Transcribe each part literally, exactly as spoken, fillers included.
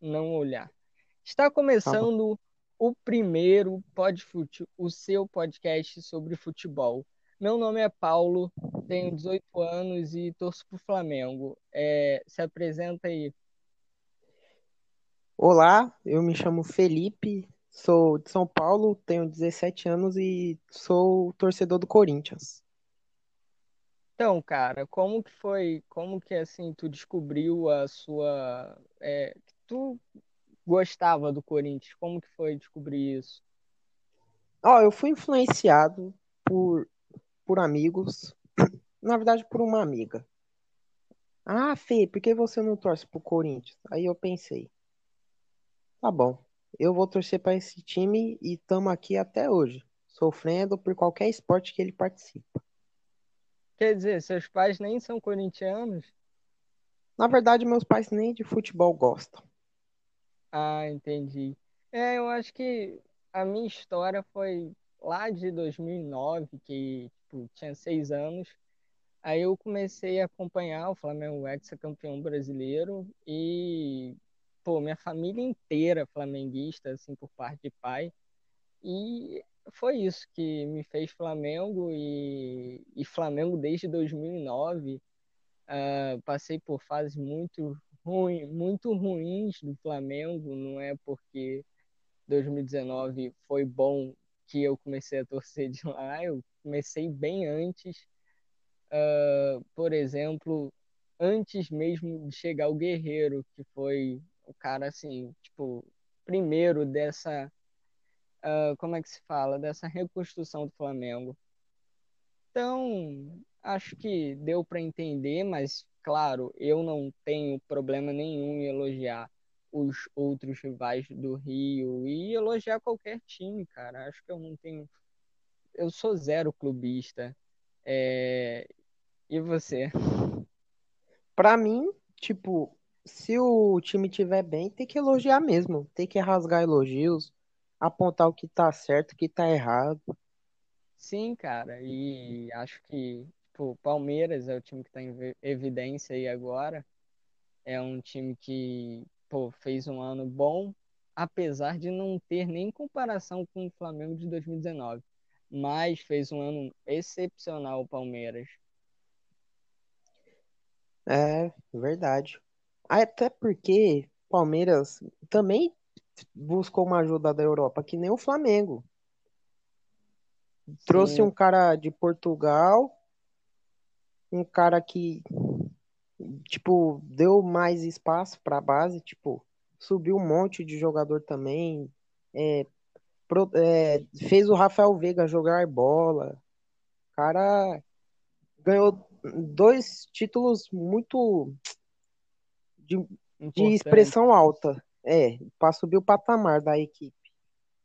não olhar. Está começando tá o primeiro PodFut, o seu podcast sobre futebol. Meu nome é Paulo, tenho dezoito anos e torço pro Flamengo. É, se apresenta aí. Olá, eu me chamo Felipe, sou de São Paulo, tenho dezessete anos e sou torcedor do Corinthians. Então, cara, como que foi, como que assim, tu descobriu a sua... É, que tu gostava do Corinthians, como que foi descobrir isso? Ó, oh, eu fui influenciado por... por amigos, na verdade por uma amiga. Ah, Fê, por que você não torce pro Corinthians? Aí eu pensei, tá bom, eu vou torcer pra esse time e tamo aqui até hoje, sofrendo por qualquer esporte que ele participa. Quer dizer, seus pais nem são corintianos? Na verdade, meus pais nem de futebol gostam. Ah, entendi. É, eu acho que a minha história foi lá de dois mil e nove, que tipo, tinha seis anos, aí eu comecei a acompanhar o Flamengo, ex-campeão brasileiro, e pô, minha família inteira flamenguista, assim, por parte de pai, e foi isso que me fez Flamengo, e, e Flamengo desde dois mil e nove, uh, passei por fases muito, ruim, muito ruins do Flamengo, não é porque dois mil e dezenove foi bom que eu comecei a torcer de lá, eu comecei bem antes, uh, por exemplo, antes mesmo de chegar o Guerreiro, que foi o cara, assim, tipo, primeiro dessa, uh, como é que se fala, dessa reconstrução do Flamengo. Então, acho que deu para entender, mas, claro, eu não tenho problema nenhum em elogiar os outros rivais do Rio e elogiar qualquer time, cara. Acho que eu não tenho... Eu sou zero clubista. É... E você? Pra mim, tipo, se o time tiver bem, tem que elogiar mesmo. Tem que rasgar elogios, apontar o que tá certo, o que tá errado. Sim, cara. E acho que o Palmeiras é o time que tá em evidência aí agora. É um time que... Pô, fez um ano bom, apesar de não ter nem comparação com o Flamengo de dois mil e dezenove. Mas fez um ano excepcional o Palmeiras. É, verdade. Até porque o Palmeiras também buscou uma ajuda da Europa, que nem o Flamengo. Sim. Trouxe um cara de Portugal, um cara que... Tipo, deu mais espaço para a base, tipo, subiu um monte de jogador também, é, pro, é, fez o Rafael Veiga jogar bola. O cara ganhou dois títulos muito de, de expressão alta, é, para subir o patamar da equipe.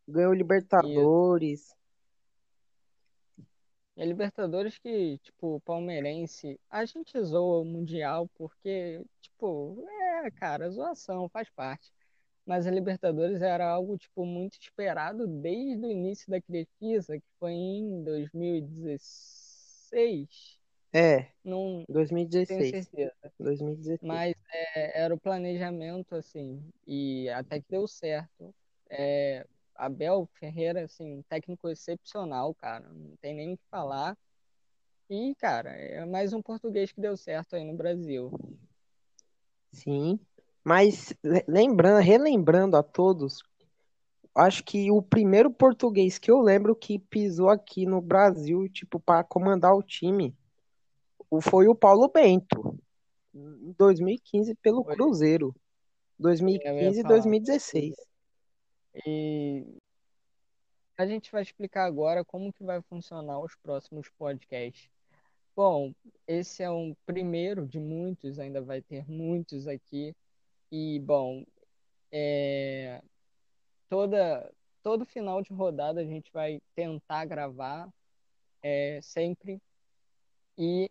Ganhou Libertadores. E... É Libertadores que, tipo, palmeirense, a gente zoa o Mundial porque, tipo, é, cara, zoação, faz parte. Mas a Libertadores era algo, tipo, muito esperado desde o início da Crefisa, que foi em dois mil e dezesseis. É, Num... dois mil e dezesseis. Tenho certeza. dois mil e dezesseis. Mas é, era o planejamento, assim, e até que deu certo. É... Abel Ferreira, assim, um técnico excepcional, cara, não tem nem o que falar. E, cara, é mais um português que deu certo aí no Brasil. Sim, mas lembrando, relembrando a todos, acho que o primeiro português que eu lembro que pisou aqui no Brasil, tipo, para comandar o time, foi o Paulo Bento, em dois mil e quinze pelo foi. Cruzeiro, dois mil e quinze e dois mil e dezesseis. E a gente vai explicar agora como que vai funcionar os próximos podcasts. Bom, esse é um primeiro de muitos, ainda vai ter muitos aqui. E, bom, é... toda, todo final de rodada a gente vai tentar gravar é, sempre. E,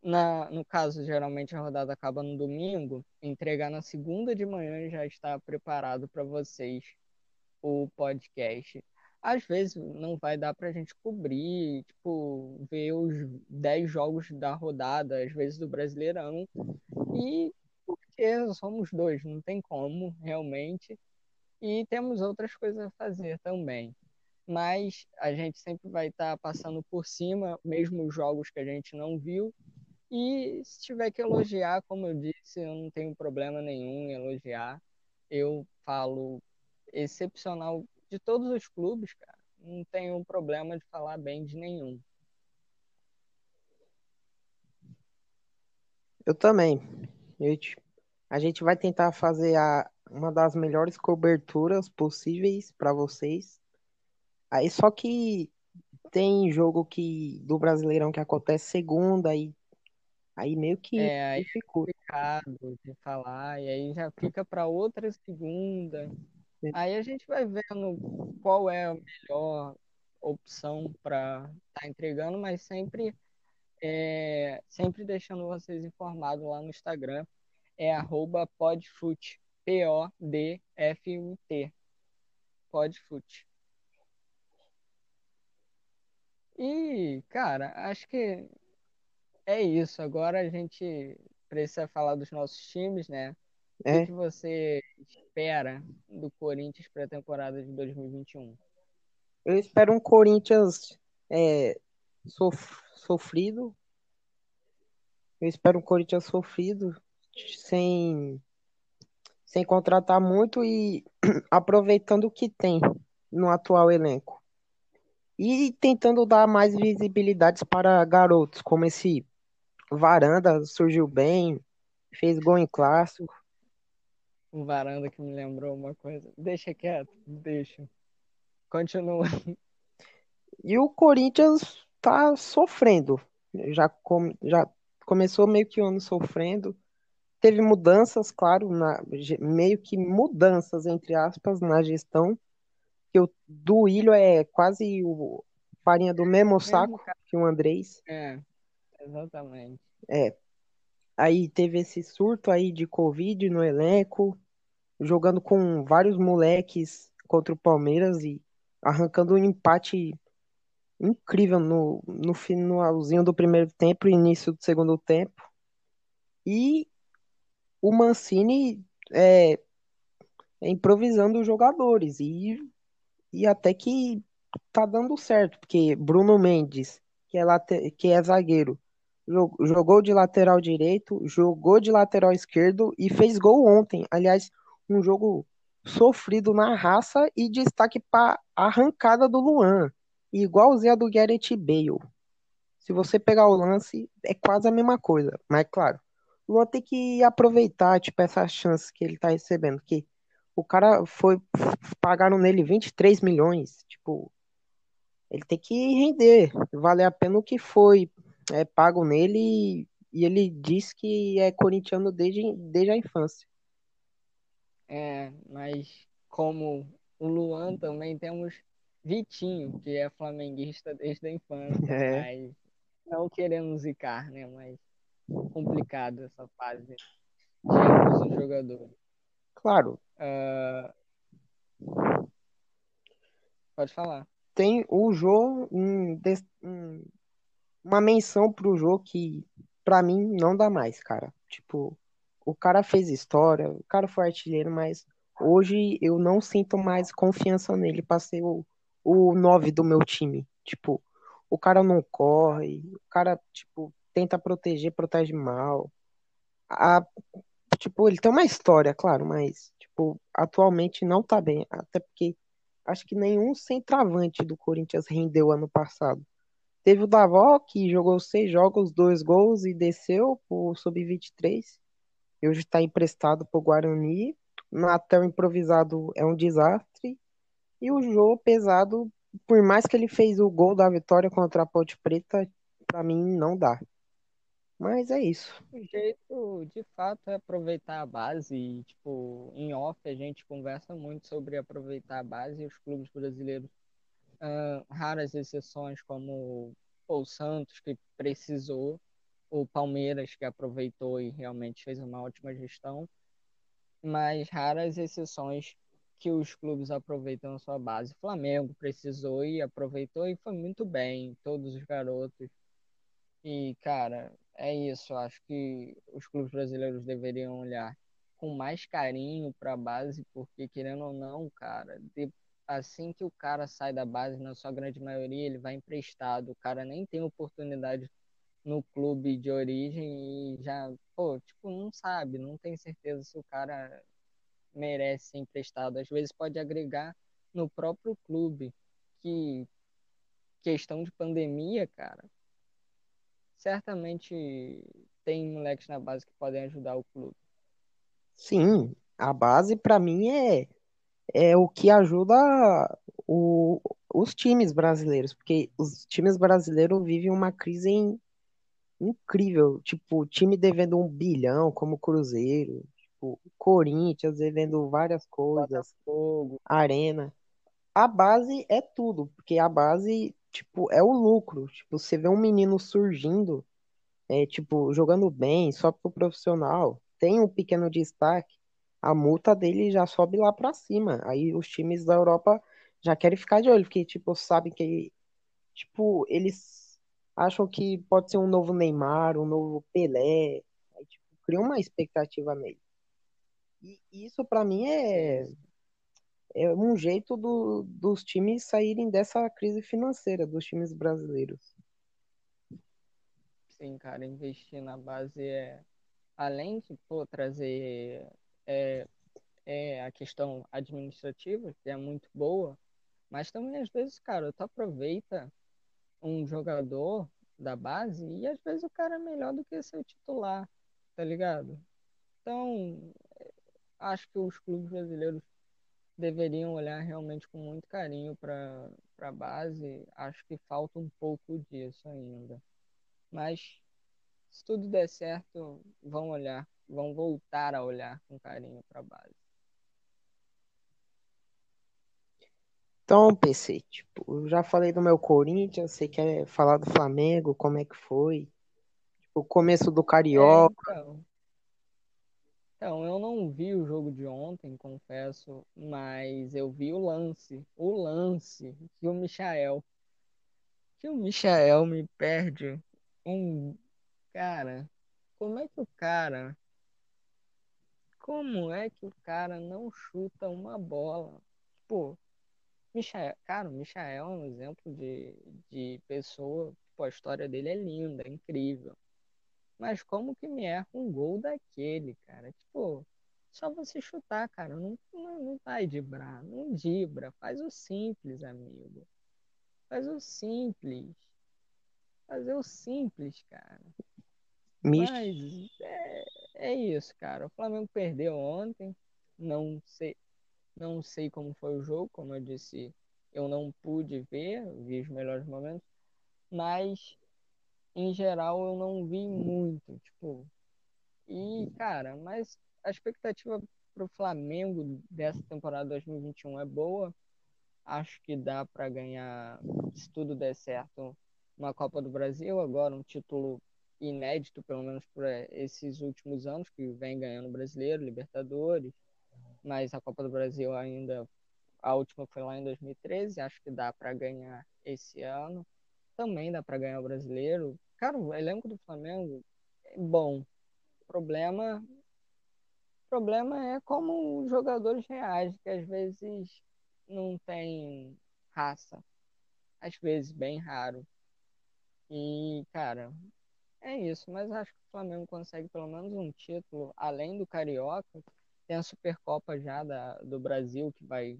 na, no caso, geralmente a rodada acaba no domingo. Entregar na segunda de manhã já está preparado para vocês o podcast. Às vezes não vai dar pra gente cobrir, tipo, ver os dez jogos da rodada, às vezes do Brasileirão, e certeza somos dois, não tem como, realmente. E temos outras coisas a fazer também. Mas a gente sempre vai estar passando por cima, mesmo os jogos que a gente não viu. E se tiver que elogiar, como eu disse, eu não tenho problema nenhum em elogiar. Eu falo excepcional de todos os clubes, cara. Não tenho problema de falar bem de nenhum. Eu também. Gente, a gente vai tentar fazer a, uma das melhores coberturas possíveis para vocês. Aí só que tem jogo que, do Brasileirão que acontece segunda, aí, aí meio que é, aí ficou complicado de falar, e aí já fica para outra segunda. É. Aí a gente vai vendo qual é a melhor opção para estar tá entregando, mas sempre... É, sempre deixando vocês informados lá no Instagram, é arroba PodFut, P O D F U T, PodFut. E, cara, acho que é isso. Agora a gente precisa falar dos nossos times, né? É. O que, que você espera do Corinthians para a temporada de dois mil e vinte e um? Eu espero um Corinthians é, sofrer sofrido, eu espero o Corinthians sofrido, sem, sem contratar muito e aproveitando o que tem no atual elenco. E tentando dar mais visibilidades para garotos, como esse Varanda, surgiu bem, fez gol em clássico. O Varanda que me lembrou uma coisa, deixa quieto, deixa, continua. E o Corinthians tá sofrendo, já, com, já começou meio que o ano sofrendo, teve mudanças, claro, na, meio que mudanças, entre aspas, na gestão, que o Duílio é quase o farinha do mesmo saco que o Andrés. É, exatamente. É, aí teve esse surto aí de Covid no elenco, jogando com vários moleques contra o Palmeiras e arrancando um empate incrível no, no finalzinho do primeiro tempo e início do segundo tempo. E o Mancini é, é improvisando os jogadores. E, e até que tá dando certo, porque Bruno Mendes, que é, late, que é zagueiro, jogou de lateral direito, jogou de lateral esquerdo e fez gol ontem. Aliás, um jogo sofrido na raça e destaque para a arrancada do Luan. Igualzinho a do Gareth Bale. Se você pegar o lance, é quase a mesma coisa. Mas, claro, o Luan tem que aproveitar, tipo, essa chance que ele tá recebendo. Que o cara foi... Pagaram nele vinte e três milhões. Tipo, ele tem que render. Vale a pena o que foi é, pago nele. E ele diz que é corintiano desde, desde a infância. É, mas como o Luan também temos... Vitinho, que é flamenguista desde a infância, é. Mas não querendo zicar, né? Mas complicado essa fase de jogador. Claro. Uh... Pode falar. Tem o Jô, um, des... um, uma menção pro Jô que pra mim não dá mais, cara. Tipo, o cara fez história, o cara foi artilheiro, mas hoje eu não sinto mais confiança nele pra ser o o nove do meu time. Tipo, o cara não corre, o cara, tipo, tenta proteger, protege mal. A, tipo, ele tem uma história, claro, mas, tipo, atualmente não tá bem. Até porque acho que nenhum centroavante do Corinthians rendeu ano passado. Teve o Davó, que jogou seis jogos, dois gols e desceu pro sub vinte e três. E hoje tá emprestado pro Guarani. Natal improvisado é um desastre. E o Jô pesado, por mais que ele fez o gol da vitória contra a Ponte Preta, pra mim não dá. Mas é isso. O jeito, de fato, é aproveitar a base. E, tipo, em off a gente conversa muito sobre aproveitar a base. E os clubes brasileiros, uh, raras exceções, como o Santos, que precisou, o Palmeiras, que aproveitou e realmente fez uma ótima gestão. Mas raras exceções que os clubes aproveitam a sua base. O Flamengo precisou e aproveitou e foi muito bem, todos os garotos. E, cara, é isso. Acho que os clubes brasileiros deveriam olhar com mais carinho para a base, porque querendo ou não, cara, de, assim que o cara sai da base, na sua grande maioria, ele vai emprestado, o cara nem tem oportunidade no clube de origem e já, pô, tipo, não sabe, não tem certeza se o cara merece ser emprestado. Às vezes pode agregar no próprio clube, que questão de pandemia, cara, certamente tem moleques na base que podem ajudar o clube. Sim, a base pra mim é, é o que ajuda o, os times brasileiros, porque os times brasileiros vivem uma crise in, incrível, tipo, o time devendo um bilhão, como o Cruzeiro, tipo, o Corinthians devendo várias coisas, Arena. A base é tudo, porque a base, tipo, é o lucro, tipo, você vê um menino surgindo, é, tipo, jogando bem, só pro profissional, tem um pequeno destaque, a multa dele já sobe lá pra cima. Aí os times da Europa já querem ficar de olho, porque, tipo, sabem que, tipo, eles acham que pode ser um novo Neymar, um novo Pelé, aí, tipo, cria uma expectativa nele. E isso, pra mim, é, é um jeito do, dos times saírem dessa crise financeira dos times brasileiros. Sim, cara, investir na base é... Além de pô, trazer é, é, a questão administrativa, que é muito boa, mas também, às vezes, cara, tu aproveita um jogador da base e, às vezes, o cara é melhor do que seu titular, tá ligado? Então, acho que os clubes brasileiros deveriam olhar realmente com muito carinho para a base. Acho que falta um pouco disso ainda. Mas... se tudo der certo, vão olhar, vão voltar a olhar com carinho para a base. Então, P C, tipo, eu já falei do meu Corinthians, você quer falar do Flamengo, como é que foi? Tipo, o começo do Carioca. É, então. então, eu não vi o jogo de ontem, confesso, mas eu vi o lance, o lance que o Michael, que o Michael me perde um... Cara, como é que o cara, como é que o cara não chuta uma bola? Pô, Michael, cara, o Michael é um exemplo de, de pessoa, tipo, a história dele é linda, é incrível. Mas como que me erra um gol daquele, cara? Tipo, só você chutar, cara, não, não, não vai dibrar, não dibra, faz o simples, amigo. Faz o simples. Fazer o simples, cara. Mich... Mas é, é isso, cara. O Flamengo perdeu ontem. Não sei, não sei como foi o jogo. Como eu disse, eu não pude ver. Vi os melhores momentos. Mas, em geral, eu não vi muito. Tipo, e, cara, mas a expectativa pro Flamengo dessa temporada dois mil e vinte e um é boa. Acho que dá pra ganhar, se tudo der certo, uma Copa do Brasil, agora um título inédito, pelo menos por esses últimos anos, que vem ganhando o Brasileiro, Libertadores, mas a Copa do Brasil ainda, a última foi lá em dois mil e treze, acho que dá para ganhar esse ano, também dá para ganhar o Brasileiro. Cara, o elenco do Flamengo é bom, o problema, o problema é como os jogadores reagem, que às vezes não tem raça, às vezes bem raro. E, cara, é isso. Mas acho que o Flamengo consegue pelo menos um título, além do Carioca. Tem a Supercopa já da, do Brasil, que vai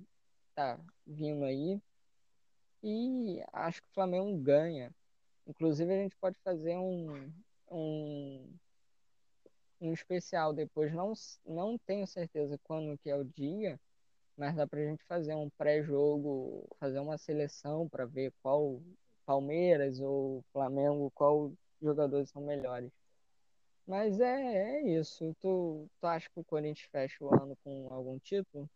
estar tá vindo aí. E acho que o Flamengo ganha. Inclusive, a gente pode fazer um, um, um especial depois. Não, não tenho certeza quando que é o dia, mas dá pra gente fazer um pré-jogo, fazer uma seleção para ver qual... Palmeiras ou Flamengo, qual jogadores são melhores. Mas é, é isso. Tu, tu acha que o Corinthians fecha o ano com algum título?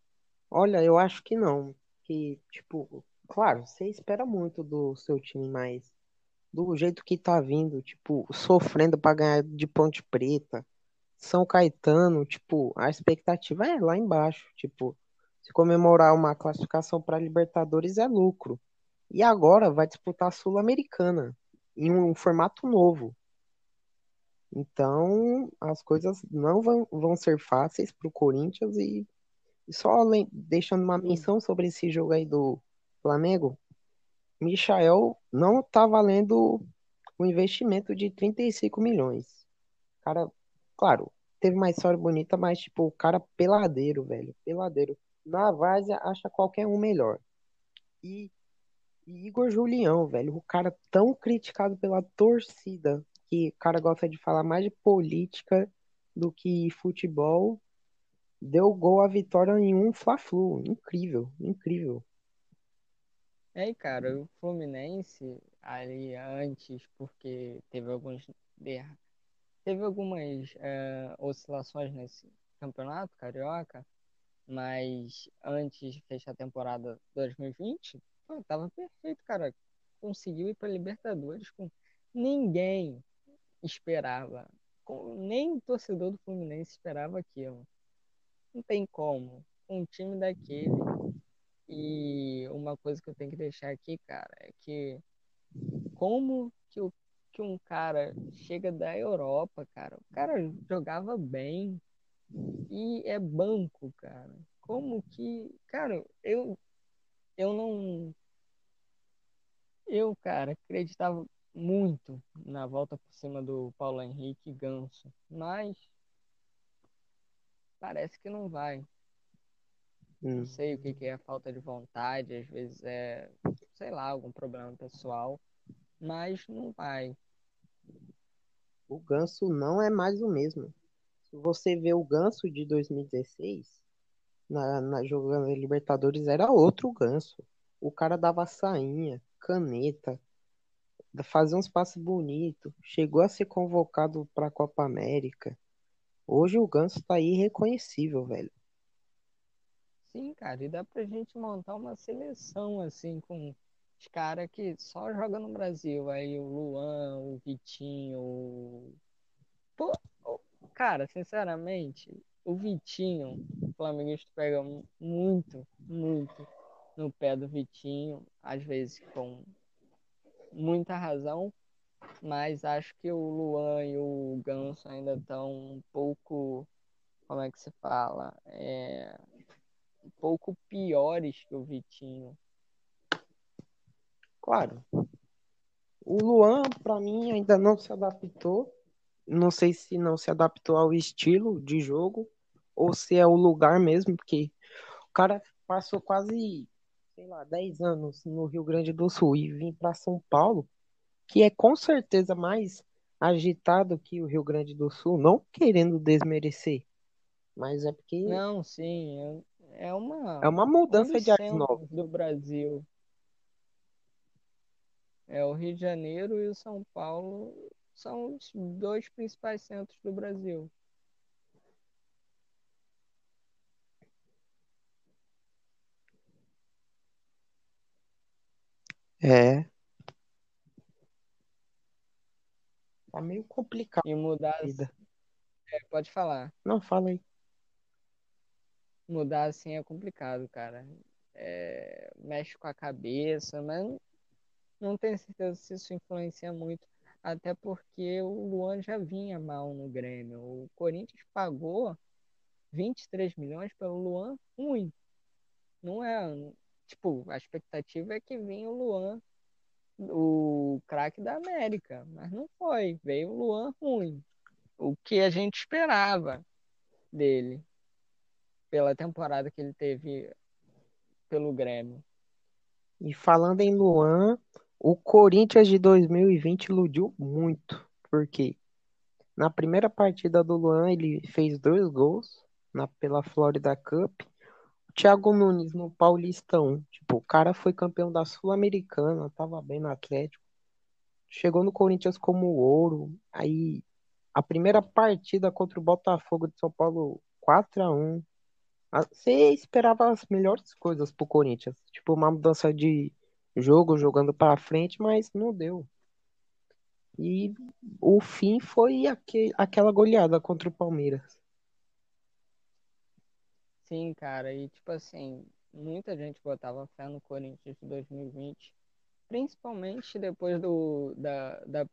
Olha, eu acho que não. Que, tipo, claro, você espera muito do seu time, mas do jeito que tá vindo, tipo, sofrendo pra ganhar de Ponte Preta, São Caetano, tipo, a expectativa é lá embaixo. Tipo, se comemorar uma classificação pra Libertadores é lucro. E agora vai disputar a Sul-Americana, em um formato novo. Então, as coisas não vão, vão ser fáceis para o Corinthians. E, e só le- deixando uma menção sobre esse jogo aí do Flamengo, Michael não está valendo um investimento de trinta e cinco milhões. Cara, claro, teve uma história bonita, mas, tipo, o cara peladeiro, velho, peladeiro. Na várzea, acha qualquer um melhor. E, e Igor Julião, velho, o cara tão criticado pela torcida, que o cara gosta de falar mais de política do que futebol, deu gol à vitória em um Fla-Flu. Incrível, incrível. É, cara, o Fluminense, ali antes, porque teve alguns der... teve algumas uh, oscilações nesse campeonato carioca, mas antes de fechar a temporada dois mil e vinte, pô, tava perfeito, cara. Conseguiu ir pra Libertadores com ninguém esperava, com... nem torcedor do Fluminense esperava aquilo. Não tem como. Um time daquele... E uma coisa que eu tenho que deixar aqui, cara, é que como que, o, que um cara chega da Europa, cara, o cara jogava bem e é banco, cara. Como que... Cara, eu, eu não... Eu, cara, acreditava muito na volta por cima do Paulo Henrique Ganso, mas parece que não vai. Não sei o que, que é a falta de vontade, às vezes é, sei lá, algum problema pessoal, mas não vai. O Ganso não é mais o mesmo. Se você vê o Ganso de dois mil e dezesseis, na, na, jogando em Libertadores, era outro Ganso. O cara dava sainha, caneta, fazia uns passes bonitos, chegou a ser convocado para a Copa América. Hoje o Ganso tá irreconhecível, velho. Sim, cara, e dá pra gente montar uma seleção, assim, com os caras que só jogam no Brasil. Aí o Luan, o Vitinho, o... Pô, cara, sinceramente, o Vitinho, o flamenguista pega muito, muito no pé do Vitinho, às vezes com muita razão, mas acho que o Luan e o Ganso ainda estão um pouco, como é que se fala, é... um pouco piores que o Vitinho. Claro. O Luan, pra mim, ainda não se adaptou. Não sei se não se adaptou ao estilo de jogo ou se é o lugar mesmo, porque o cara passou quase, sei lá, dez anos no Rio Grande do Sul e vim pra São Paulo, que é com certeza mais agitado que o Rio Grande do Sul, não querendo desmerecer, mas é porque... Não, sim, eu... É uma, é uma mudança de áreas novas do Brasil. É, o Rio de Janeiro e o São Paulo são os dois principais centros do Brasil. É. Tá meio complicado. E mudar a vida. É, pode falar. Não, fala aí. Mudar assim é complicado, cara. É, mexe com a cabeça, mas não tenho certeza se isso influencia muito. Até porque o Luan já vinha mal no Grêmio. O Corinthians pagou vinte e três milhões pelo Luan ruim. Não é... Tipo, a expectativa é que vinha o Luan, o craque da América. Mas não foi. Veio o Luan ruim. O que a gente esperava dele, pela temporada que ele teve pelo Grêmio. E falando em Luan, o Corinthians de dois mil e vinte iludiu muito, porque na primeira partida do Luan ele fez dois gols na, pela Florida Cup. O Thiago Nunes no Paulistão, tipo, o cara foi campeão da Sul-Americana, tava bem no Atlético, chegou no Corinthians como ouro. Aí a primeira partida contra o Botafogo de São Paulo, quatro a um. Você esperava as melhores coisas pro Corinthians, tipo uma mudança de jogo, jogando para frente, mas não deu. E o fim foi aquele, aquela goleada contra o Palmeiras. Sim, cara, e tipo assim, muita gente botava fé no Corinthians de dois mil e vinte, principalmente depois do, da, da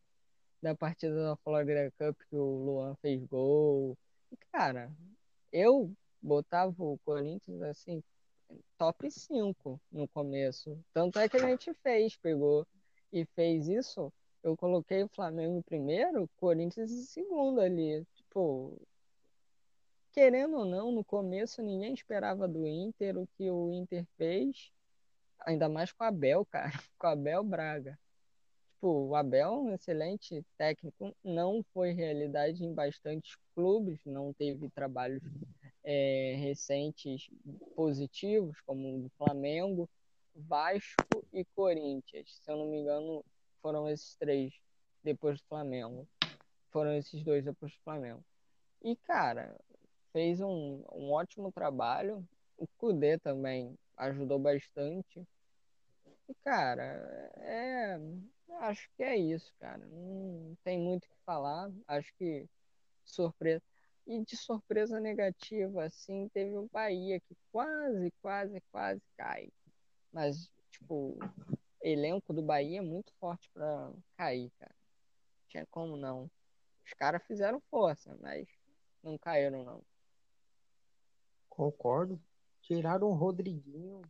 da partida da Florida Cup que o Luan fez gol. E, cara, eu botava o Corinthians assim, top cinco no começo. Tanto é que a gente fez, pegou e fez isso. Eu coloquei o Flamengo em primeiro, o Corinthians em segundo ali. Tipo, querendo ou não, no começo ninguém esperava do Inter o que o Inter fez. Ainda mais com o Abel, cara. Com o Abel Braga. Tipo, o Abel é um excelente técnico. Não foi realidade em bastantes clubes. Não teve trabalhos é, recentes positivos, como o do Flamengo, Vasco e Corinthians. Se eu não me engano, foram esses três depois do Flamengo. Foram esses dois depois do Flamengo. E, cara, fez um, um ótimo trabalho. O Cudê também ajudou bastante. E, cara, é... acho que é isso, cara. Não tem muito o que falar. Acho que surpresa. E de surpresa negativa, assim, teve o Bahia, que quase, quase, quase cai. Mas, tipo, elenco do Bahia é muito forte pra cair, cara. Não tinha como não. Os caras fizeram força, mas não caíram, não. Concordo. Tiraram o Rodriguinho,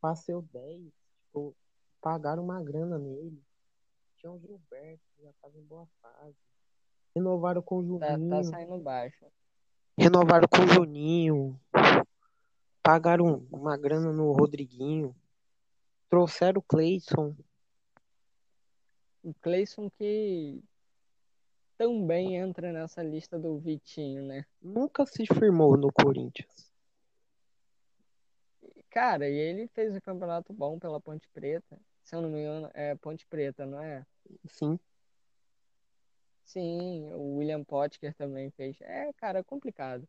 passei o dez, tipo, pagaram uma grana nele. Tinha o Gilberto, que já estava em boa fase. Renovaram com o Juninho. Tá, tá saindo baixo. Renovaram com o Juninho. Pagaram uma grana no Rodriguinho. Trouxeram o Clayson. O Clayson que também entra nessa lista do Vitinho, né? Nunca se firmou no Corinthians. Cara, e ele fez um campeonato bom pela Ponte Preta. Se eu não me engano, é Ponte Preta, não é? Sim. Sim, o William Potker também fez. É, cara, é complicado.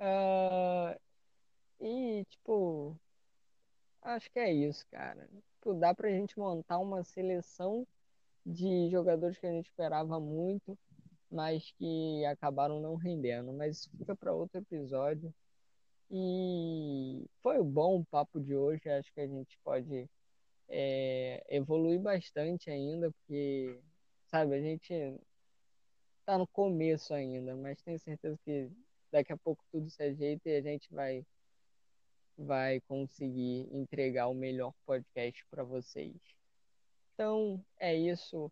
Uh, e, tipo, acho que é isso, cara. Tipo, dá pra gente montar uma seleção de jogadores que a gente esperava muito, mas que acabaram não rendendo. Mas isso fica pra outro episódio. E foi bom o papo de hoje. Acho que a gente pode é, evoluir bastante ainda, porque, sabe, a gente tá no começo ainda, mas tenho certeza que daqui a pouco tudo se ajeita e a gente vai, vai conseguir entregar o melhor podcast para vocês. Então, é isso.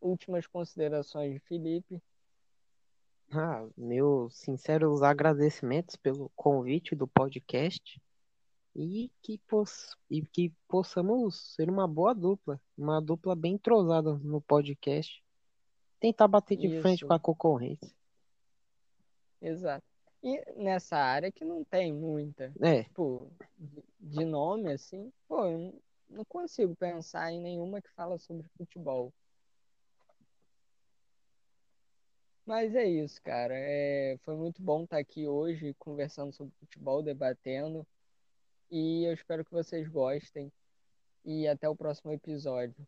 Últimas considerações de Felipe. Ah, meus sinceros agradecimentos pelo convite do podcast e que, poss- e que possamos ser uma boa dupla, uma dupla bem entrosada no podcast, tentar bater de Isso. frente com a concorrência. Exato. E nessa área que não tem muita, é. tipo, de nome assim, pô, eu não consigo pensar em nenhuma que fala sobre futebol. Mas é isso, cara. É, foi muito bom estar aqui hoje conversando sobre futebol, debatendo. E eu espero que vocês gostem. E até o próximo episódio.